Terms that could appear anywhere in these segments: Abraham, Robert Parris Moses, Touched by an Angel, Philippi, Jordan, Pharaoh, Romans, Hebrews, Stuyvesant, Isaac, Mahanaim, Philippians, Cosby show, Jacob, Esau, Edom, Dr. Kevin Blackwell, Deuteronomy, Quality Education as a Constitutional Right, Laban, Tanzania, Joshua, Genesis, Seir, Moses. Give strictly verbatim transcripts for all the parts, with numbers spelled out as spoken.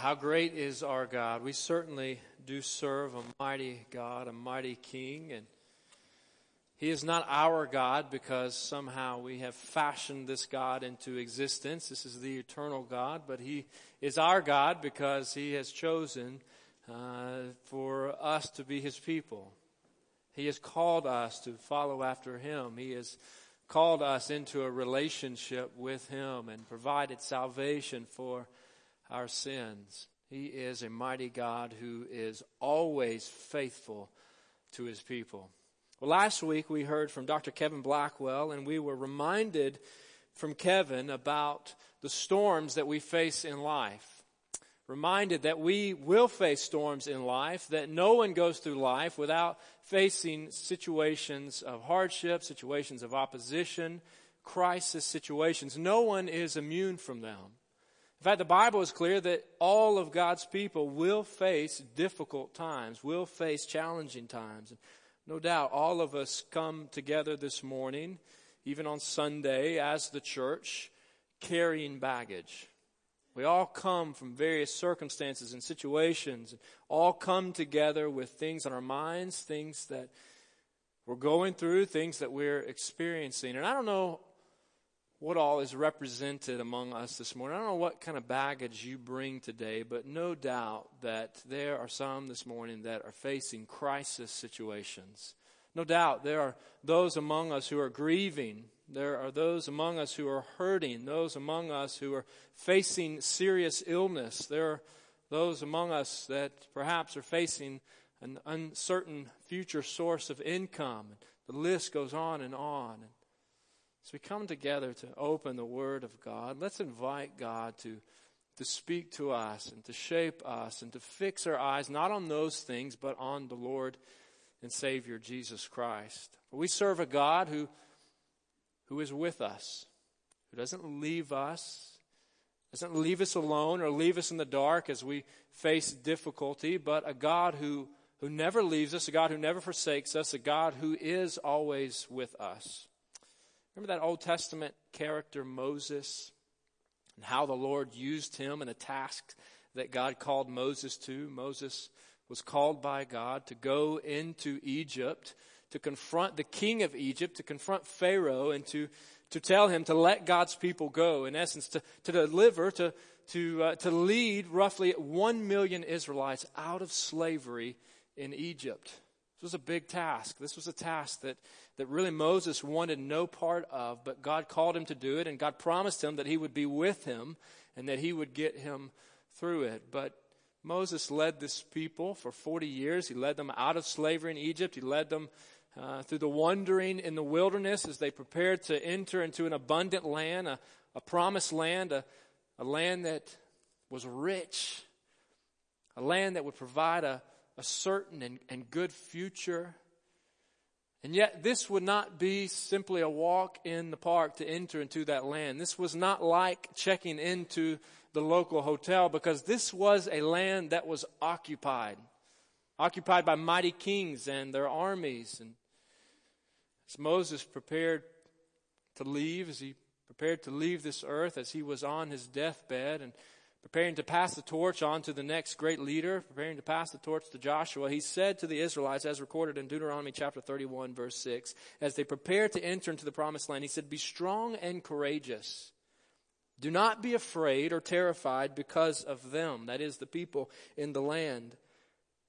How great is our God. We certainly do serve a mighty God, a mighty King, and He is not our God because somehow we have fashioned this God into existence. This is the eternal God, but He is our God because He has chosen uh, for us to be His people. He has called us to follow after Him. He has called us into a relationship with Him and provided salvation for our sins. He is a mighty God who is always faithful to His people. Well, last week we heard from Doctor Kevin Blackwell, and we were reminded from Kevin about the storms that we face in life. Reminded that we will face storms in life, that no one goes through life without facing situations of hardship, situations of opposition, crisis situations. No one is immune from them. In fact, the Bible is clear that all of God's people will face difficult times, will face challenging times. No doubt all of us come together this morning, even on Sunday, as the church, carrying baggage. We all come from various circumstances and situations, and all come together with things on our minds, things that we're going through, things that we're experiencing. And I don't know what all is represented among us this morning. I don't know what kind of baggage you bring today, but no doubt that there are some this morning that are facing crisis situations. No doubt there are those among us who are grieving. There are those among us who are hurting. Those among us who are facing serious illness. There are those among us that perhaps are facing an uncertain future source of income. The list goes on and on. As we come together to open the Word of God, let's invite God to, to speak to us and to shape us and to fix our eyes not on those things but on the Lord and Savior Jesus Christ. For we serve a God who, who is with us, who doesn't leave us, doesn't leave us alone or leave us in the dark as we face difficulty, but a God who, who never leaves us, a God who never forsakes us, a God who is always with us. Remember that Old Testament character Moses and how the Lord used him in a task that God called Moses to. Moses was called by God to go into Egypt, to confront the king of Egypt, to confront Pharaoh, and to, to tell him to let God's people go. In essence, to, to deliver, to, to, uh, to lead roughly one million Israelites out of slavery in Egypt. This was a big task. This was a task that, that really Moses wanted no part of, but God called him to do it, and God promised him that He would be with him and that He would get him through it. But Moses led this people for forty years. He led them out of slavery in Egypt. He led them uh, through the wandering in the wilderness as they prepared to enter into an abundant land, a, a promised land, a, a land that was rich, a land that would provide a A certain and, and good future. And yet this would not be simply a walk in the park to enter into that land. This was not like checking into the local hotel, because this was a land that was occupied. Occupied by mighty kings and their armies. And as Moses prepared to leave, as he prepared to leave this earth, as he was on his deathbed and preparing to pass the torch on to the next great leader, preparing to pass the torch to Joshua, he said to the Israelites, as recorded in Deuteronomy chapter thirty-one, verse six, as they prepared to enter into the promised land, he said, "Be strong and courageous. Do not be afraid or terrified because of them," that is, the people in the land,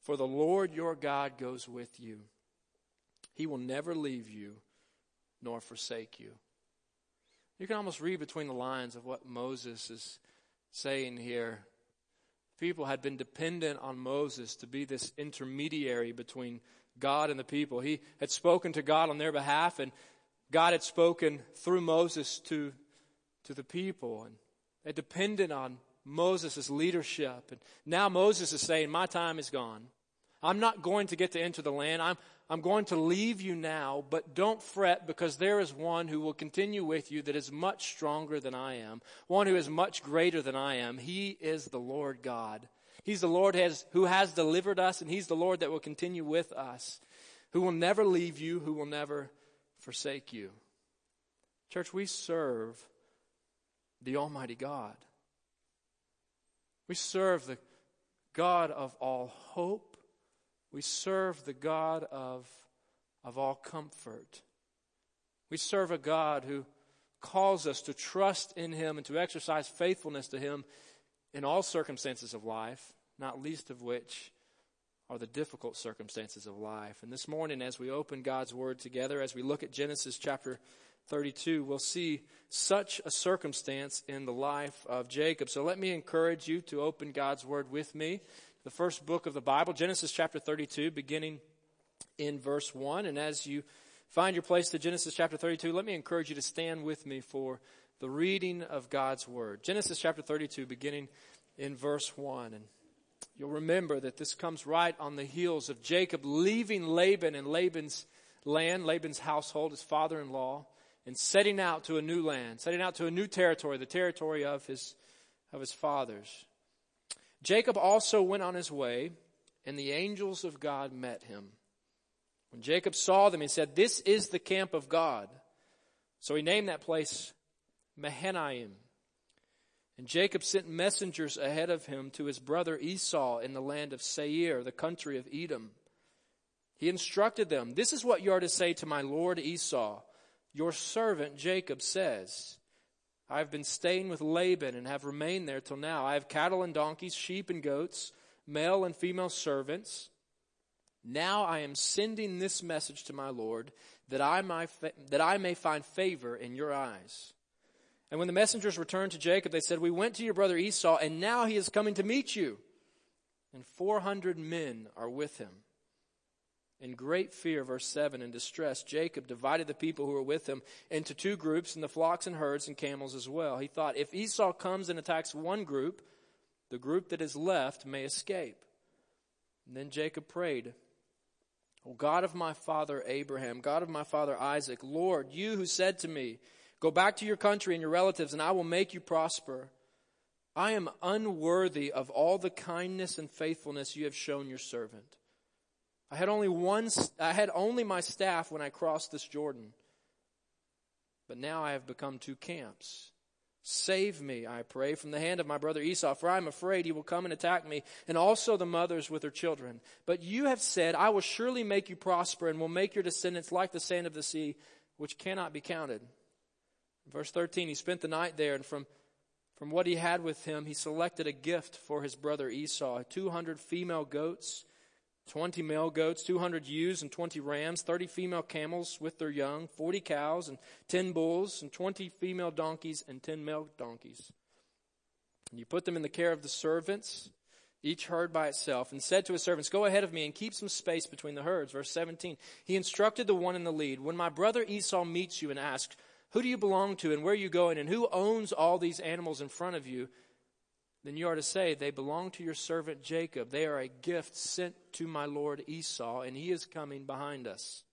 "for the Lord your God goes with you. He will never leave you nor forsake you." You can almost read between the lines of what Moses is saying here. People had been dependent on Moses to be this intermediary between God and the people. He had spoken to God on their behalf, and God had spoken through Moses to, to the people. And they depended on Moses' leadership. And now Moses is saying, "My time is gone. I'm not going to get to enter the land. I'm I'm going to leave you now, but don't fret, because there is one who will continue with you that is much stronger than I am, one who is much greater than I am. He is the Lord God. He's the Lord has, who has delivered us, and He's the Lord that will continue with us, who will never leave you, who will never forsake you." Church, we serve the Almighty God. We serve the God of all hope. We serve the God of, of all comfort. We serve a God who calls us to trust in Him and to exercise faithfulness to Him in all circumstances of life, not least of which are the difficult circumstances of life. And this morning, as we open God's Word together, as we look at Genesis chapter thirty-two, we'll see such a circumstance in the life of Jacob. So let me encourage you to open God's Word with me. The first book of the Bible, Genesis chapter thirty-two, beginning in verse one. And as you find your place to Genesis chapter thirty-two, let me encourage you to stand with me for the reading of God's Word. Genesis chapter thirty-two, beginning in verse one. And you'll remember that this comes right on the heels of Jacob leaving Laban and Laban's land, Laban's household, his father-in-law, and setting out to a new land, setting out to a new territory, the territory of his, of his fathers. Jacob also went on his way, and the angels of God met him. When Jacob saw them, he said, "This is the camp of God." So he named that place Mahanaim. And Jacob sent messengers ahead of him to his brother Esau in the land of Seir, the country of Edom. He instructed them, "This is what you are to say to my lord Esau. Your servant Jacob says, I have been staying with Laban and have remained there till now. I have cattle and donkeys, sheep and goats, male and female servants. Now I am sending this message to my Lord, that I, may, that I may find favor in your eyes." And when the messengers returned to Jacob, they said, "We went to your brother Esau, and now he is coming to meet you." And four hundred men are with him. In great fear, verse seven, and distress, Jacob divided the people who were with him into two groups, and the flocks and herds and camels as well. He thought, "If Esau comes and attacks one group, the group that is left may escape." And then Jacob prayed, "O God of my father Abraham, God of my father Isaac, Lord, you who said to me, 'Go back to your country and your relatives, and I will make you prosper,' I am unworthy of all the kindness and faithfulness you have shown your servant. I had only one, I had only my staff when I crossed this Jordan, but now I have become two camps. Save me, I pray, from the hand of my brother Esau, for I am afraid he will come and attack me, and also the mothers with their children. But you have said, 'I will surely make you prosper and will make your descendants like the sand of the sea, which cannot be counted.'" Verse thirteen, he spent the night there, and from, from what he had with him, he selected a gift for his brother Esau, two hundred female goats, twenty male goats, two hundred ewes and twenty rams, thirty female camels with their young, forty cows and ten bulls, and twenty female donkeys and ten male donkeys. And you put them in the care of the servants, each herd by itself, and said to his servants, "Go ahead of me and keep some space between the herds." Verse seventeen, he instructed the one in the lead, "When my brother Esau meets you and asks, 'Who do you belong to and where are you going and who owns all these animals in front of you?' then you are to say, 'They belong to your servant Jacob. They are a gift sent to my lord Esau, and he is coming behind us.'"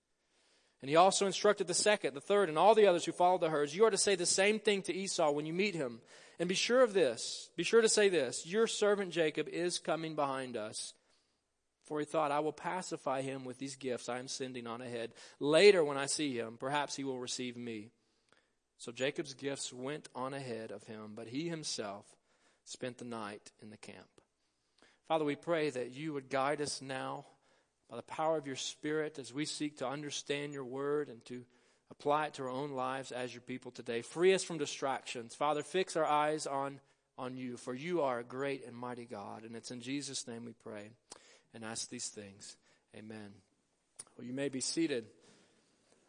And he also instructed the second, the third, and all the others who followed the herds, "You are to say the same thing to Esau when you meet him. And be sure of this, be sure to say this, 'Your servant Jacob is coming behind us.'" For he thought, "I will pacify him with these gifts I am sending on ahead. Later when I see him, perhaps he will receive me." So Jacob's gifts went on ahead of him, but he himself spent the night in the camp. Father, we pray that you would guide us now by the power of your Spirit as we seek to understand your word and to apply it to our own lives as your people today. Free us from distractions. Father, fix our eyes on, on you, for you are a great and mighty God. And it's in Jesus' name we pray and ask these things. Amen. Well, you may be seated.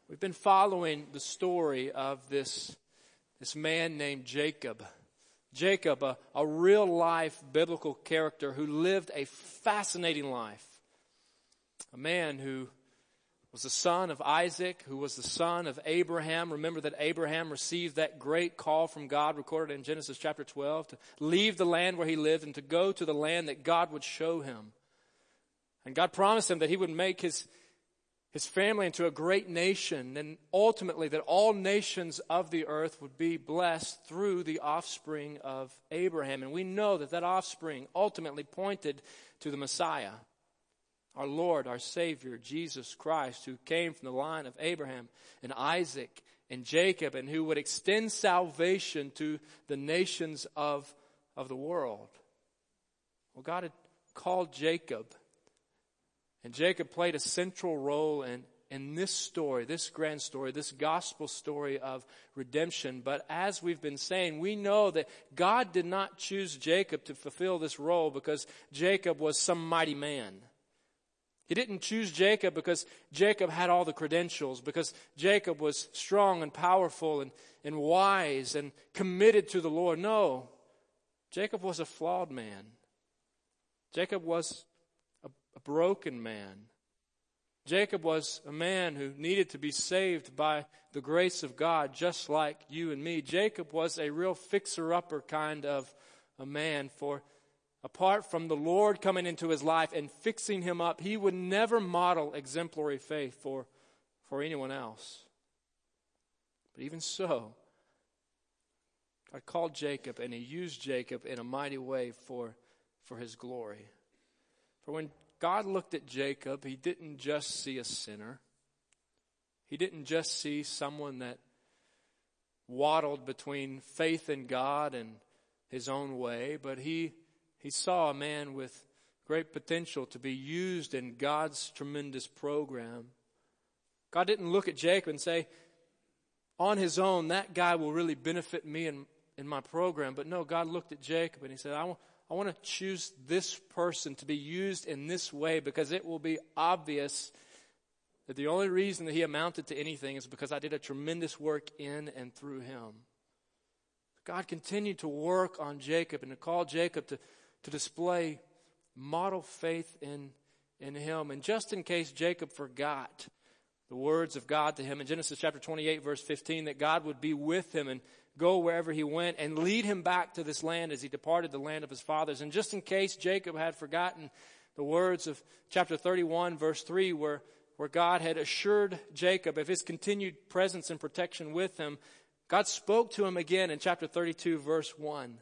We've been following the story of this, this man named Jacob. Jacob, a, a real-life biblical character who lived a fascinating life. A man who was the son of Isaac, who was the son of Abraham. Remember that Abraham received that great call from God recorded in Genesis chapter twelve to leave the land where he lived and to go to the land that God would show him. And God promised him that he would make his, his family into a great nation, and ultimately that all nations of the earth would be blessed through the offspring of Abraham. And we know that that offspring ultimately pointed to the Messiah, our Lord, our Savior, Jesus Christ, who came from the line of Abraham and Isaac and Jacob, and who would extend salvation to the nations of, of the world. God had called Jacob. And Jacob played a central role in, in this story, this grand story, this gospel story of redemption. But as we've been saying, we know that God did not choose Jacob to fulfill this role because Jacob was some mighty man. He didn't choose Jacob because Jacob had all the credentials, because Jacob was strong and powerful and, and wise and committed to the Lord. No, Jacob was a flawed man. Jacob was a, a broken man. Jacob was a man who needed to be saved by the grace of God, just like you and me. Jacob was a real fixer-upper kind of a man, for apart from the Lord coming into his life and fixing him up, he would never model exemplary faith for, for anyone else. But even so, God called Jacob, and he used Jacob in a mighty way for, for his glory. For when God looked at Jacob, he didn't just see a sinner. He didn't just see someone that waddled between faith in God and his own way, but he He saw a man with great potential to be used in God's tremendous program. God didn't look at Jacob and say, on his own, that guy will really benefit me in, in my program. But no, God looked at Jacob and he said, I, w- I want to choose this person to be used in this way, because it will be obvious that the only reason that he amounted to anything is because I did a tremendous work in and through him. God continued to work on Jacob and to call Jacob to to display model faith in, in him. And just in case Jacob forgot the words of God to him in Genesis chapter twenty-eight, verse fifteen, that God would be with him and go wherever he went and lead him back to this land as he departed the land of his fathers. And just in case Jacob had forgotten the words of chapter thirty-one, verse three, where, where God had assured Jacob of his continued presence and protection with him, God spoke to him again in chapter thirty-two, verse one.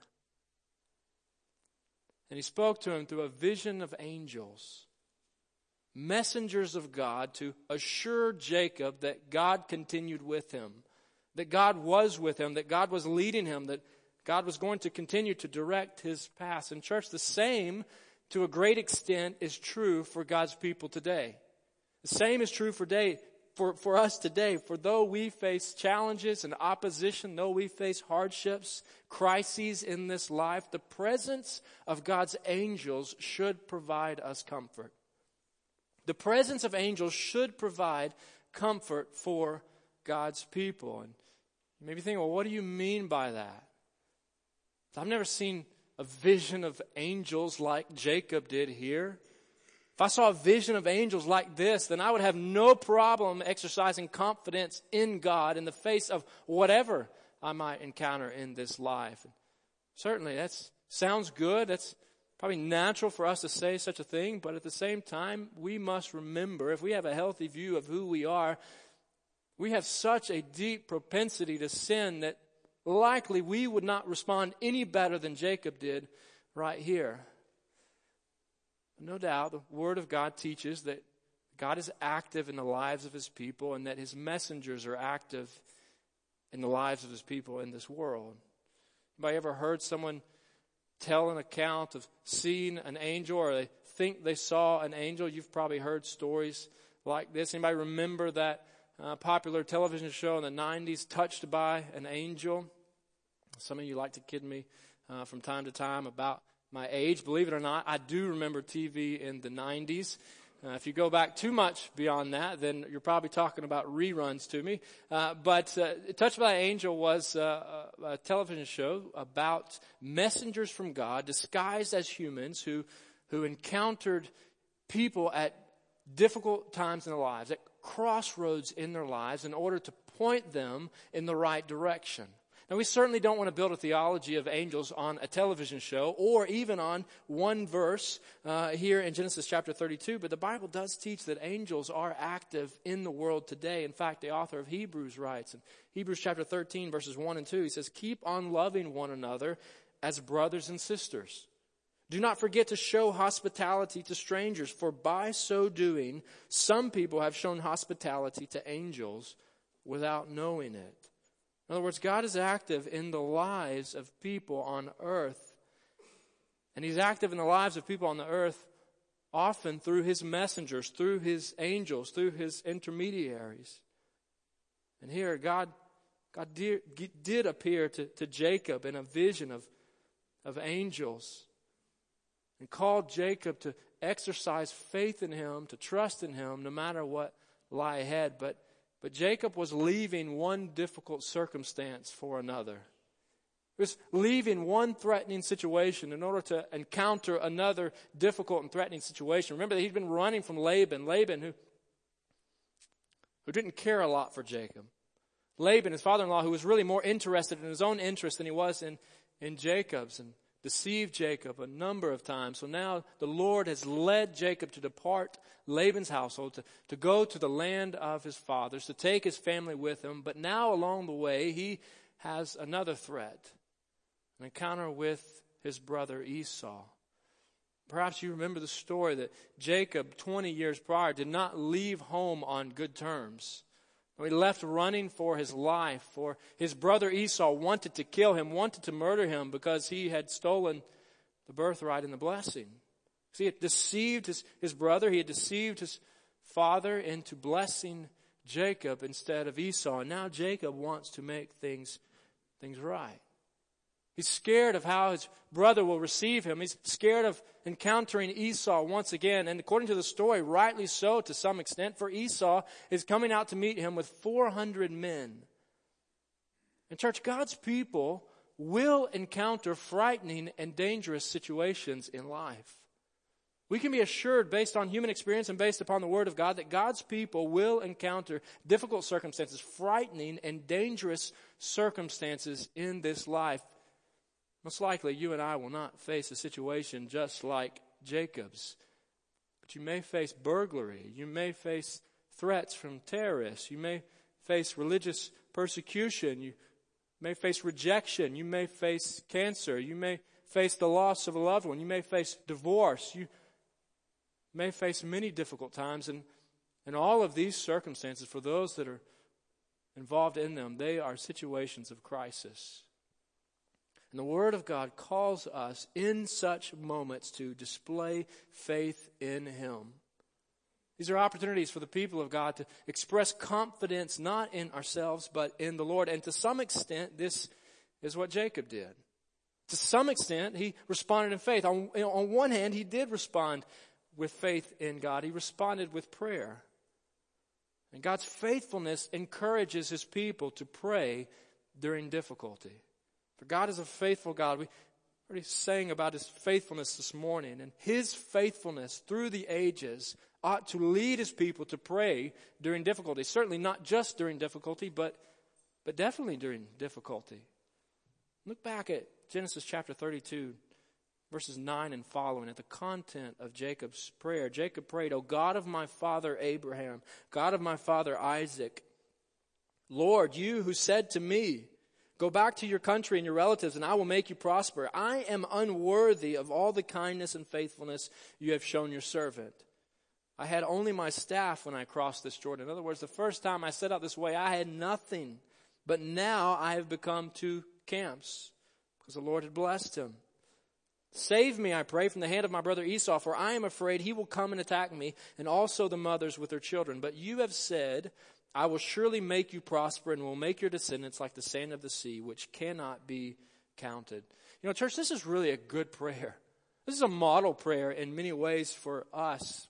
And he spoke to him through a vision of angels, messengers of God, to assure Jacob that God continued with him, that God was with him, that God was leading him, that God was going to continue to direct his path. And church, the same, to a great extent, is true for God's people today. The same is true for day, for, for us today. For though we face challenges and opposition, though we face hardships, crises in this life, the presence of God's angels should provide us comfort. The presence of angels should provide comfort for God's people. And you may be thinking, well, what do you mean by that? I've never seen a vision of angels like Jacob did here. If I saw a vision of angels like this, then I would have no problem exercising confidence in God in the face of whatever I might encounter in this life. And certainly, that sounds good. That's probably natural for us to say such a thing. But at the same time, we must remember, if we have a healthy view of who we are, we have such a deep propensity to sin that likely we would not respond any better than Jacob did right here. No doubt, the Word of God teaches that God is active in the lives of His people and that His messengers are active in the lives of His people in this world. Anybody ever heard someone tell an account of seeing an angel, or they think they saw an angel? You've probably heard stories like this. Anybody remember that uh, popular television show in the nineties, Touched by an Angel? Some of you like to kid me uh, from time to time about my age. Believe it or not, I do remember T V in the nineties. Uh, if you go back too much beyond that, then you're probably talking about reruns to me. Uh, but uh, Touched by an Angel was uh, a television show about messengers from God disguised as humans who who encountered people at difficult times in their lives, at crossroads in their lives, in order to point them in the right direction. Now, we certainly don't want to build a theology of angels on a television show or even on one verse uh, here in Genesis chapter thirty-two, but the Bible does teach that angels are active in the world today. In fact, the author of Hebrews writes in Hebrews chapter thirteen, verses one and two, he says, "Keep on loving one another as brothers and sisters. Do not forget to show hospitality to strangers, for by so doing, some people have shown hospitality to angels without knowing it." In other words, God is active in the lives of people on earth. And he's active in the lives of people on the earth, often through his messengers, through his angels, through his intermediaries. And here God, God did, did appear to, to Jacob in a vision of, of angels, and called Jacob to exercise faith in him, to trust in him, no matter what lie ahead. But, but Jacob was leaving one difficult circumstance for another. He was leaving one threatening situation in order to encounter another difficult and threatening situation. Remember that he'd been running from Laban. Laban, who, who didn't care a lot for Jacob. Laban, his father-in-law, who was really more interested in his own interest than he was in, in Jacob's, and deceived Jacob a number of times. So now the Lord has led Jacob to depart Laban's household, to, to go to the land of his fathers, to take his family with him. But now along the way, he has another threat. An encounter with his brother Esau. Perhaps you remember the story that Jacob, twenty years prior, did not leave home on good terms. He left running for his life, for his brother Esau wanted to kill him, wanted to murder him because he had stolen the birthright and the blessing. So he had deceived his, his brother, he had deceived his father into blessing Jacob instead of Esau. And now Jacob wants to make things, things right. He's scared of how his brother will receive him. He's scared of encountering Esau once again. And according to the story, rightly so to some extent, for Esau is coming out to meet him with four hundred men. And church, God's people will encounter frightening and dangerous situations in life. We can be assured, based on human experience and based upon the Word of God, that God's people will encounter difficult circumstances, frightening and dangerous circumstances in this life. Most likely, you and I will not face a situation just like Jacob's. But you may face burglary. You may face threats from terrorists. You may face religious persecution. You may face rejection. You may face cancer. You may face the loss of a loved one. You may face divorce. You may face many difficult times. And, and all of these circumstances, for those that are involved in them, they are situations of crisis. And the Word of God calls us in such moments to display faith in Him. These are opportunities for the people of God to express confidence not in ourselves but in the Lord. And to some extent, this is what Jacob did. To some extent, he responded in faith. On, you know, on one hand, he did respond with faith in God. He responded with prayer. And God's faithfulness encourages His people to pray during difficulty. For God is a faithful God. We already sang about His faithfulness this morning. And His faithfulness through the ages ought to lead His people to pray during difficulty. Certainly not just during difficulty, but, but definitely during difficulty. Look back at Genesis chapter thirty-two, verses nine and following, at the content of Jacob's prayer. Jacob prayed, "O God of my father Abraham, God of my father Isaac, Lord, you who said to me, 'Go back to your country and your relatives, and I will make you prosper.' I am unworthy of all the kindness and faithfulness you have shown your servant. I had only my staff when I crossed this Jordan." In other words, the first time I set out this way, I had nothing. But now I have become two camps, because the Lord had blessed him. Save me, I pray, from the hand of my brother Esau, for I am afraid he will come and attack me, and also the mothers with their children. But you have said, 'I will surely make you prosper and will make your descendants like the sand of the sea, which cannot be counted.'" You know, church, this is really a good prayer. This is a model prayer in many ways for us.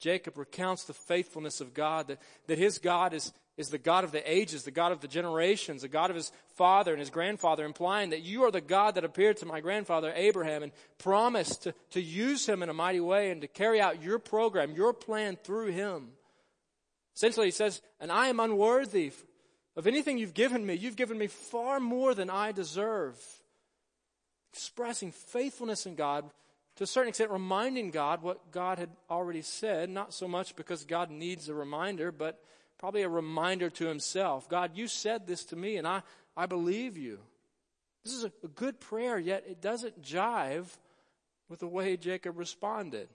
Jacob recounts the faithfulness of God, that, that his God is, is the God of the ages, the God of the generations, the God of his father and his grandfather, implying that you are the God that appeared to my grandfather Abraham and promised to, to use him in a mighty way and to carry out your program, your plan through him. Essentially, he says, "And I am unworthy of anything you've given me. You've given me far more than I deserve." Expressing faithfulness in God, to a certain extent reminding God what God had already said, not so much because God needs a reminder, but probably a reminder to himself. God, you said this to me, and I, I believe you. This is a, a good prayer, yet it doesn't jive with the way Jacob responded.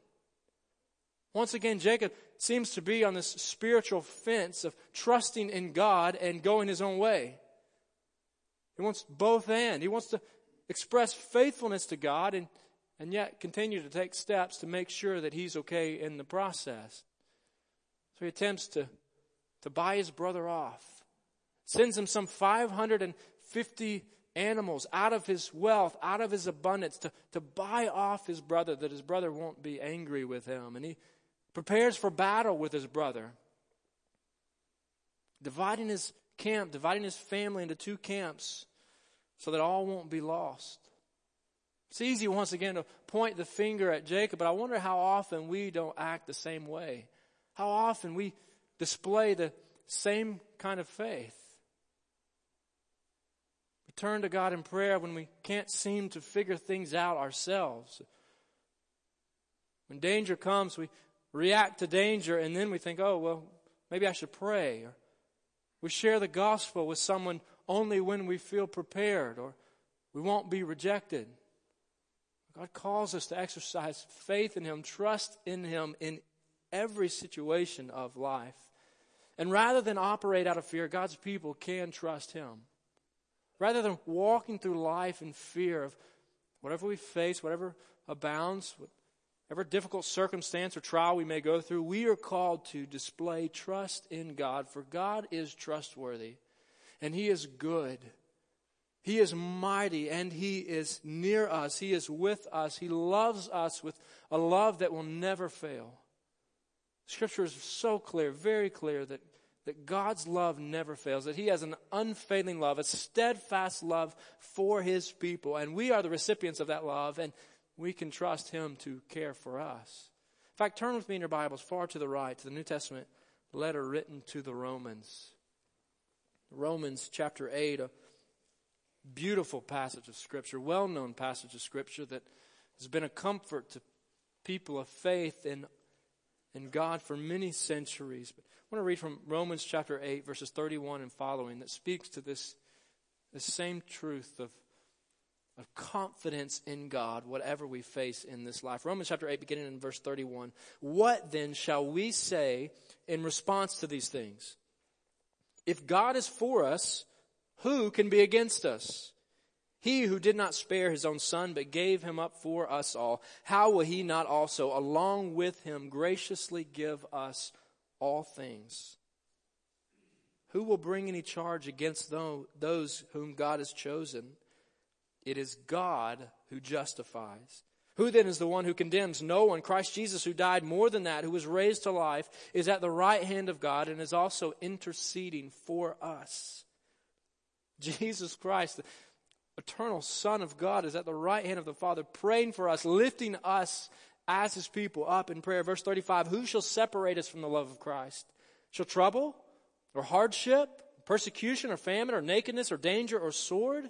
Once again, Jacob seems to be on this spiritual fence of trusting in God and going his own way. He wants both and. He wants to express faithfulness to God and, and yet continue to take steps to make sure that he's okay in the process. So he attempts to, to buy his brother off, sends him some five hundred fifty animals out of his wealth, out of his abundance, to, to buy off his brother, that his brother won't be angry with him. And he prepares for battle with his brother, dividing his camp, dividing his family into two camps so that all won't be lost. It's easy, once again, to point the finger at Jacob, but I wonder how often we don't act the same way, how often we display the same kind of faith. We turn to God in prayer when we can't seem to figure things out ourselves. When danger comes, we react to danger, and then we think, oh, well, maybe I should pray. Or we share the gospel with someone only when we feel prepared, or we won't be rejected. God calls us to exercise faith in him, trust in him in every situation of life. And rather than operate out of fear, God's people can trust him. Rather than walking through life in fear of whatever we face, whatever abounds, whatever difficult circumstance or trial we may go through, we are called to display trust in God, for God is trustworthy, and he is good. He is mighty, and he is near us. He is with us. He loves us with a love that will never fail. Scripture is so clear, very clear, that, that God's love never fails, that he has an unfailing love, a steadfast love for his people. And we are the recipients of that love, and we can trust him to care for us. In fact, turn with me in your Bibles far to the right to the New Testament letter written to the Romans. Romans chapter eight, a beautiful passage of Scripture, well-known passage of Scripture that has been a comfort to people of faith in, in God for many centuries. But I want to read from Romans chapter eight, verses thirty-one and following, that speaks to this, this same truth of, of confidence in God, whatever we face in this life. Romans chapter eight, beginning in verse thirty-one. What then shall we say in response to these things? If God is for us, who can be against us? He who did not spare his own son, but gave him up for us all, how will he not also, along with him, graciously give us all things? Who will bring any charge against those whom God has chosen? It is God who justifies. Who then is the one who condemns? No one. Christ Jesus, who died, more than that, who was raised to life, is at the right hand of God and is also interceding for us. Jesus Christ, the eternal Son of God, is at the right hand of the Father, praying for us, lifting us as his people up in prayer. Verse thirty-five, who shall separate us from the love of Christ? Shall trouble or hardship, persecution or famine or nakedness or danger or sword?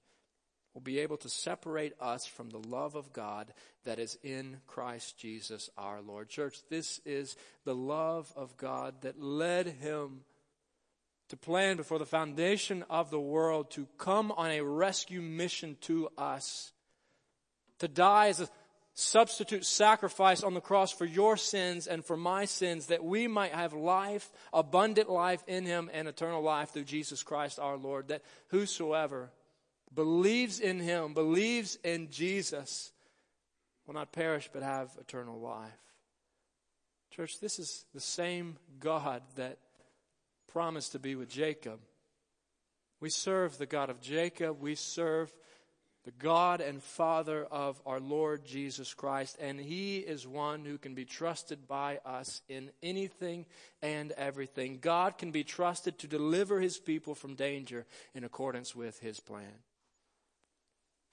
will be able to separate us from the love of God that is in Christ Jesus our Lord. Church, this is the love of God that led him to plan before the foundation of the world to come on a rescue mission to us. To die as a substitute sacrifice on the cross for your sins and for my sins, that we might have life, abundant life in him, and eternal life through Jesus Christ our Lord. That whosoever believes in him, believes in Jesus, will not perish but have eternal life. Church, this is the same God that promised to be with Jacob. We serve the God of Jacob. We serve the God and Father of our Lord Jesus Christ, and he is one who can be trusted by us in anything and everything. God can be trusted to deliver his people from danger in accordance with his plan.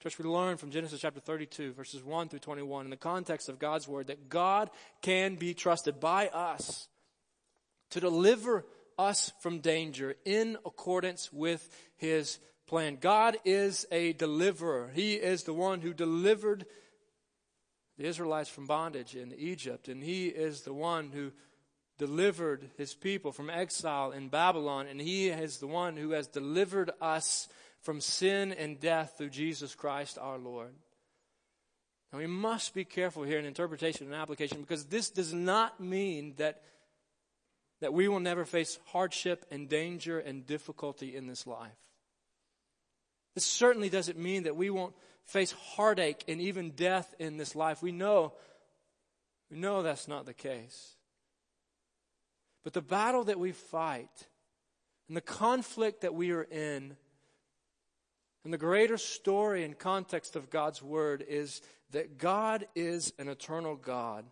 Church, we learn from Genesis chapter thirty-two, verses one through twenty-one, in the context of God's word, that God can be trusted by us to deliver us from danger in accordance with his plan. Plan. God is a deliverer. He is the one who delivered the Israelites from bondage in Egypt, and he is the one who delivered his people from exile in Babylon, and he is the one who has delivered us from sin and death through Jesus Christ our Lord. Now we must be careful here in interpretation and application, because this does not mean that, that we will never face hardship and danger and difficulty in this life. This certainly doesn't mean that we won't face heartache and even death in this life. We know, we know that's not the case. But the battle that we fight and the conflict that we are in and the greater story and context of God's Word is that God is an eternal God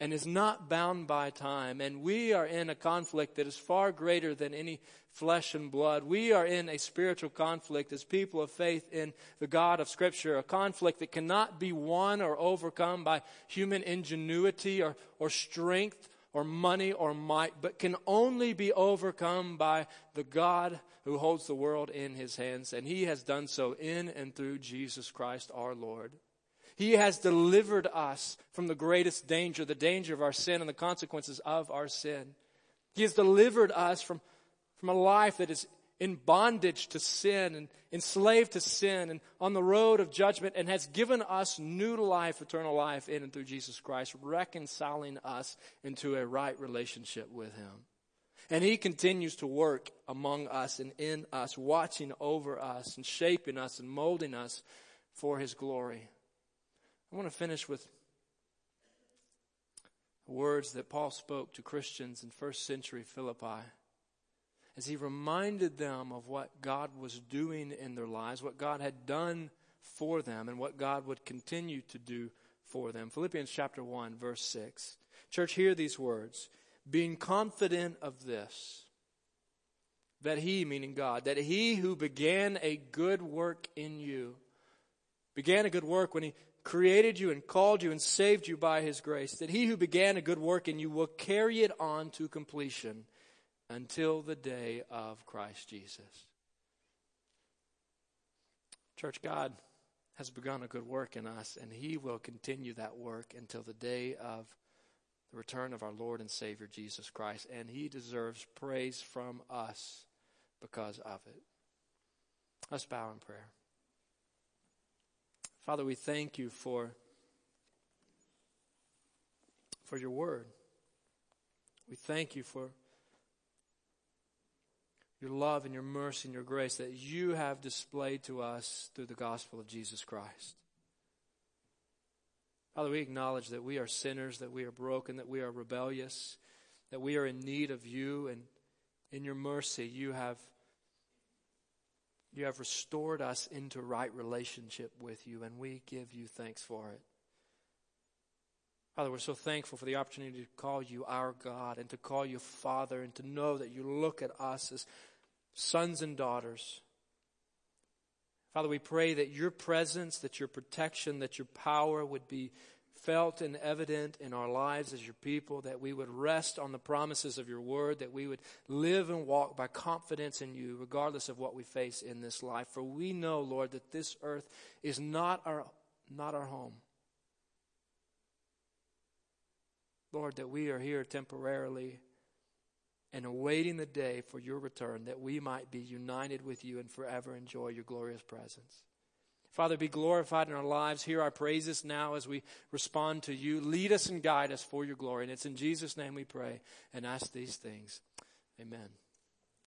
and is not bound by time. And we are in a conflict that is far greater than any flesh and blood. We are in a spiritual conflict as people of faith in the God of Scripture, a conflict that cannot be won or overcome by human ingenuity or, or strength or money or might, but can only be overcome by the God who holds the world in his hands. And he has done so in and through Jesus Christ our Lord. He has delivered us from the greatest danger, the danger of our sin and the consequences of our sin. He has delivered us from, from a life that is in bondage to sin and enslaved to sin and on the road of judgment, and has given us new life, eternal life in and through Jesus Christ, reconciling us into a right relationship with him. And he continues to work among us and in us, watching over us and shaping us and molding us for his glory. I want to finish with words that Paul spoke to Christians in first century Philippi as he reminded them of what God was doing in their lives, what God had done for them, and what God would continue to do for them. Philippians chapter one, verse six. Church, hear these words. Being confident of this, that he, meaning God, that he who began a good work in you, began a good work when he created you and called you and saved you by his grace, that he who began a good work in you will carry it on to completion until the day of Christ Jesus. Church, God has begun a good work in us, and he will continue that work until the day of the return of our Lord and Savior Jesus Christ, and he deserves praise from us because of it. Let's bow in prayer. Father, we thank you for, for your word. We thank you for your love and your mercy and your grace that you have displayed to us through the gospel of Jesus Christ. Father, we acknowledge that we are sinners, that we are broken, that we are rebellious, that we are in need of you, and in your mercy you have You have restored us into right relationship with you, and we give you thanks for it. Father, we're so thankful for the opportunity to call you our God and to call you Father, and to know that you look at us as sons and daughters. Father, we pray that your presence, that your protection, that your power would be felt and evident in our lives as your people, that we would rest on the promises of your word, that we would live and walk by confidence in you, regardless of what we face in this life. For we know, Lord, that this earth is not our, not our home. Lord, that we are here temporarily and awaiting the day for your return, that we might be united with you and forever enjoy your glorious presence. Father, be glorified in our lives. Hear our praises now as we respond to you. Lead us and guide us for your glory. And it's in Jesus' name we pray and ask these things. Amen.